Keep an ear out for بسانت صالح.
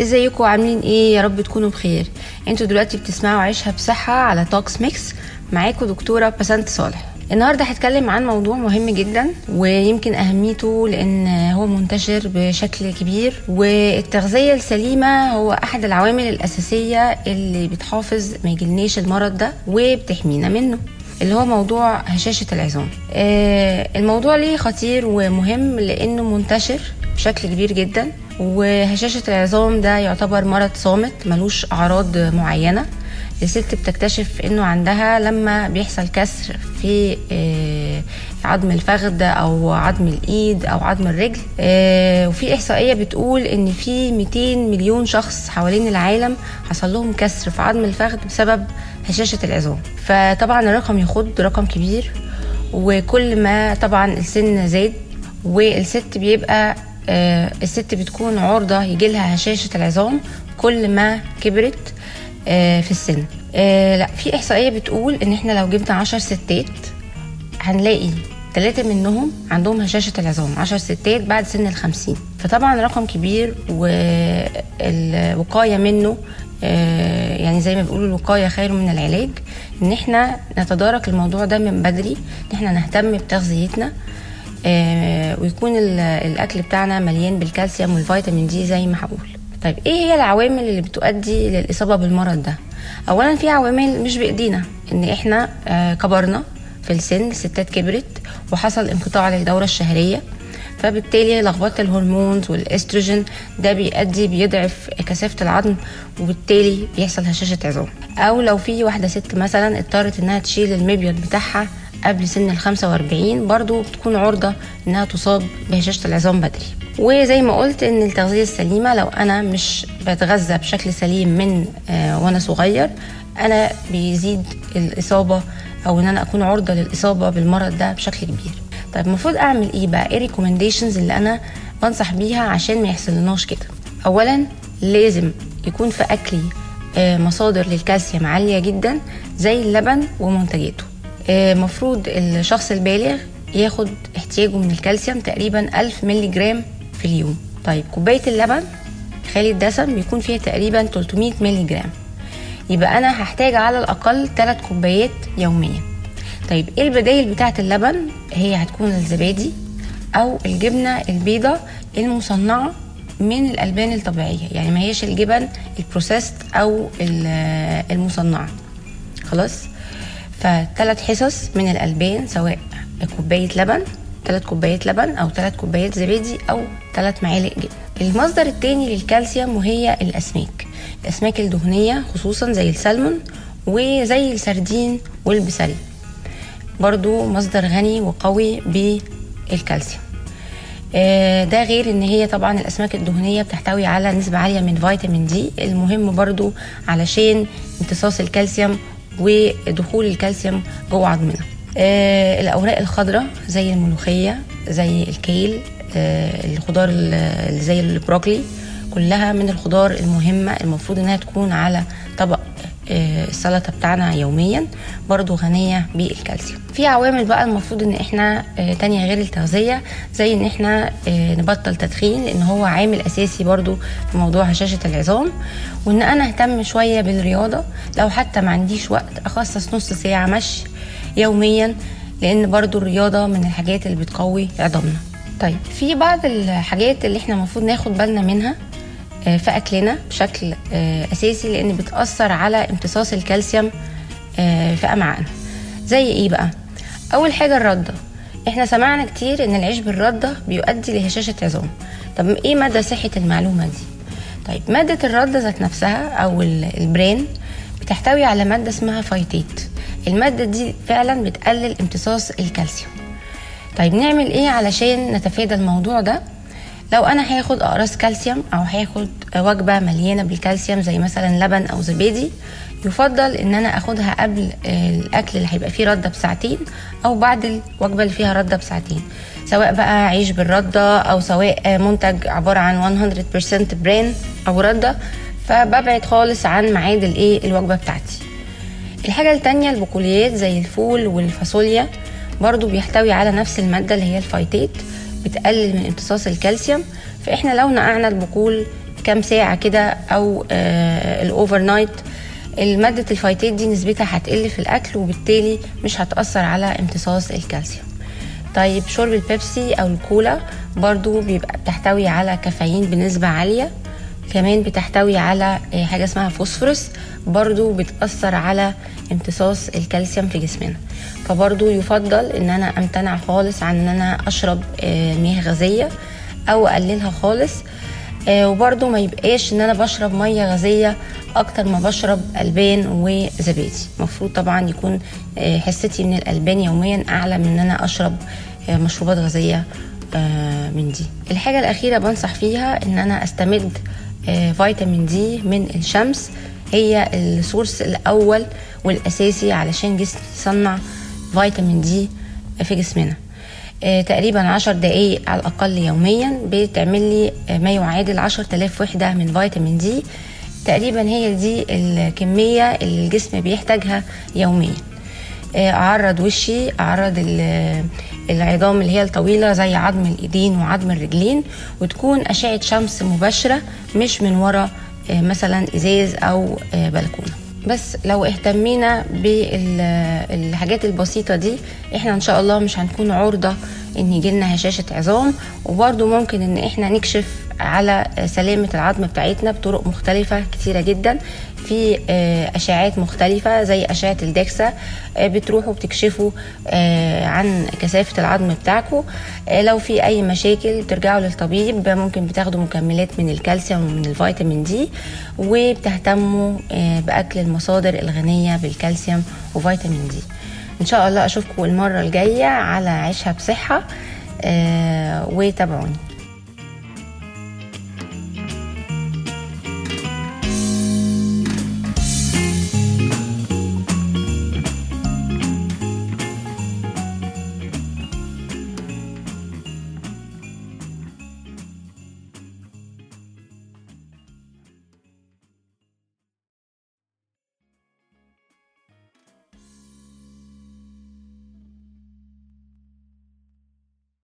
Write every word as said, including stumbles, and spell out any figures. ازيكم عاملين ايه؟ يا رب تكونوا بخير. انتوا دلوقتي بتسمعوا عيشها بصحه على توكس ميكس، معاكم دكتوره بسانت صالح. النهارده هتكلم عن موضوع مهم جدا ويمكن اهميته لان هو منتشر بشكل كبير، والتغذيه السليمه هو احد العوامل الاساسيه اللي بتحافظ ما يجيلناش المرض ده وبتحمينا منه، اللي هو موضوع هشاشه العظام. الموضوع ليه خطير ومهم لانه منتشر بشكل كبير جدا، وهشاشة العظام ده يعتبر مرض صامت ملوش أعراض معينة. الست بتكتشف إنه عندها لما بيحصل كسر في عظم الفخذ أو عظم الإيد أو عظم الرجل، وفي إحصائية بتقول إن في مئتين مليون شخص حوالين العالم حصل لهم كسر في عظم الفخذ بسبب هشاشة العظام. فطبعا الرقم يخض رقم كبير، وكل ما طبعا السن زاد والست بيبقى آه الست بتكون عرضة يجيلها هشاشة العظام كل ما كبرت آه في السن. آه لا في إحصائية بتقول إن إحنا لو جبنا عشر ستات هنلاقي ثلاثة منهم عندهم هشاشة العظام، عشر ستات بعد سن الخمسين. فطبعا رقم كبير، والوقاية منه آه يعني زي ما بيقولوا الوقاية خير من العلاج، إن إحنا نتدارك الموضوع ده من بدري، إن إحنا نهتم بتغذيتنا ويكون الاكل بتاعنا مليان بالكالسيوم والفيتامين دي زي ما هقول. طيب ايه هي العوامل اللي بتؤدي للاصابه بالمرض ده؟ اولا في عوامل مش بايدينا، ان احنا كبرنا في السن، الستات كبرت وحصل انقطاع للدوره الشهريه، فبالتالي لخبطه الهرمونز والاستروجين ده بيؤدي بيضعف كثافه العظم وبالتالي بيحصل هشاشه عظام. او لو في واحده ست مثلا اضطرت انها تشيل المبيض بتاعها قبل سن الخمسة واربعين، برضو بتكون عرضة انها تصاب بهشاشة العظام بدري. وزي ما قلت ان التغذية السليمة، لو انا مش بتغذى بشكل سليم من آه وانا صغير، انا بيزيد الاصابة او ان انا اكون عرضة للاصابة بالمرض ده بشكل كبير. طيب المفروض اعمل ايه بقى؟ ايه ريكومنديشنز اللي انا بنصح بيها عشان ما يحصلناش كده؟ اولا لازم يكون في اكلي آه مصادر للكالسيوم عالية جدا زي اللبن ومنتجاته. مفروض الشخص البالغ ياخد احتياجه من الكالسيوم تقريبا ألف ميلي جرام في اليوم. طيب كوباية اللبن خالي الدسم بيكون فيها تقريبا تلتمية ميلي جرام، يبقى أنا هحتاج على الأقل ثلاث كوبايات يوميا. طيب ايه البدايل بتاعة اللبن؟ هي هتكون الزبادي أو الجبنة البيضاء المصنعة من الألبان الطبيعية، يعني ما هيش الجبن البروسيست أو المصنعة. خلاص، فثلاث حصص من الألبان، سواء كوباية لبن، ثلاث كوبايات لبن أو ثلاث كوبايات زبادي أو ثلاث معالق جبن. المصدر الثاني للكالسيوم وهي الأسماك، الأسماك الدهنية خصوصا زي السلمون وزي السردين والبسلي، برضو مصدر غني وقوي بالكالسيوم. ده غير ان هي طبعا الاسماك الدهنيه بتحتوي على نسبه عاليه من فيتامين دي، المهم برضو علشان امتصاص الكالسيوم ودخول الكالسيوم جوه عظمنا. آه الاوراق الخضراء زي الملوخيه، زي الكيل، آه الخضار اللي زي البروكلي، كلها من الخضار المهمه المفروض انها تكون على طبق آه السلطه بتاعنا يوميا، برضو غنيه بالكالسيوم. في عوامل بقى المفروض ان احنا آه تانية غير التغذيه، زي ان احنا آه نبطل تدخين لان هو عامل اساسي برضو في موضوع هشاشه العظام، وان انا اهتم شويه بالرياضه، لو حتى ما عنديش وقت اخصص نص ساعه مشي يوميا، لان برضو الرياضه من الحاجات اللي بتقوي عظامنا. طيب في بعض الحاجات اللي احنا المفروض ناخد بالنا منها في أكلنا بشكل أساسي، لأن بتأثر على امتصاص الكالسيوم في أمعائنا. زي إيه بقى؟ أول حاجة الردة، إحنا سمعنا كتير إن العيش بالردة بيؤدي لهشاشة عظام. طب إيه مدى صحة المعلومة دي؟ طيب مادة الردة ذات نفسها أو البرين بتحتوي على مادة اسمها فايتات، المادة دي فعلا بتقلل امتصاص الكالسيوم. طيب نعمل إيه علشان نتفادى الموضوع ده؟ لو انا هاخد اقراص كالسيوم او هاخد وجبه مليانه بالكالسيوم زي مثلا لبن او زبادي، يفضل ان انا اخدها قبل الاكل اللي هيبقى فيه رده بساعتين او بعد الوجبه اللي فيها رده بساعتين، سواء بقى عيش بالرده او سواء منتج عباره عن مية بالمية برين او رده، فببعد خالص عن ميعاد الايه الوجبه بتاعتي. الحاجه الثانيه البقوليات زي الفول والفاصوليا، برضو بيحتوي على نفس الماده اللي هي الفايتات، بتقلل من امتصاص الكالسيوم. فاحنا لو نقعنا البقول كام ساعه كده او الاوفر نايت الماده الفيتات دي نسبتها هتقل في الاكل، وبالتالي مش هتاثر على امتصاص الكالسيوم. طيب شرب البيبسي او الكولا برضو بيبقى بتحتوي على كافيين بنسبه عاليه، كمان بتحتوي على حاجه اسمها فوسفورس برضو بتاثر على امتصاص الكالسيوم في جسمنا. فبرضو يفضل ان انا امتنع خالص عن ان انا اشرب مياه غازيه او اقللها خالص، وبرضو ما يبقاش ان انا بشرب ميه غازيه اكتر ما بشرب البان وزبادي. المفروض طبعا يكون حصتي من الالبان يوميا اعلى من ان انا اشرب مشروبات غازيه من دي. الحاجه الاخيره بنصح فيها ان انا استمد فيتامين دي من الشمس، هي السورس الاول والاساسي علشان جسم يصنع فيتامين دي في جسمنا. تقريبا عشر دقايق على الاقل يوميا بتعمل لي ما يعادل عشرة آلاف وحده من فيتامين دي، تقريبا هي دي الكميه اللي الجسم بيحتاجها يوميا. اعرض وشي، اعرض العظام اللي هي الطويله زي عظم الايدين وعظم الرجلين، وتكون اشعه شمس مباشره مش من وراء مثلا ازاز او بلكونه. بس لو اهتمينا بالحاجات البسيطه دي احنا ان شاء الله مش هنكون عرضه ان يجيلنا هشاشه عظام، وبرده ممكن ان احنا نكشف على سلامه العظم بتاعتنا بطرق مختلفه كتيره جدا في اشعاعات مختلفه زي اشعه الداكسا، بتروحوا بتكشفوا عن كثافه العظم بتاعكم. لو في اي مشاكل بترجعوا للطبيب، ممكن بتاخدوا مكملات من الكالسيوم ومن الفيتامين دي، وبتهتموا باكل المصادر الغنيه بالكالسيوم وفيتامين دي. ان شاء الله اشوفكم المره الجايه على عيشها بصحه، وتابعوني.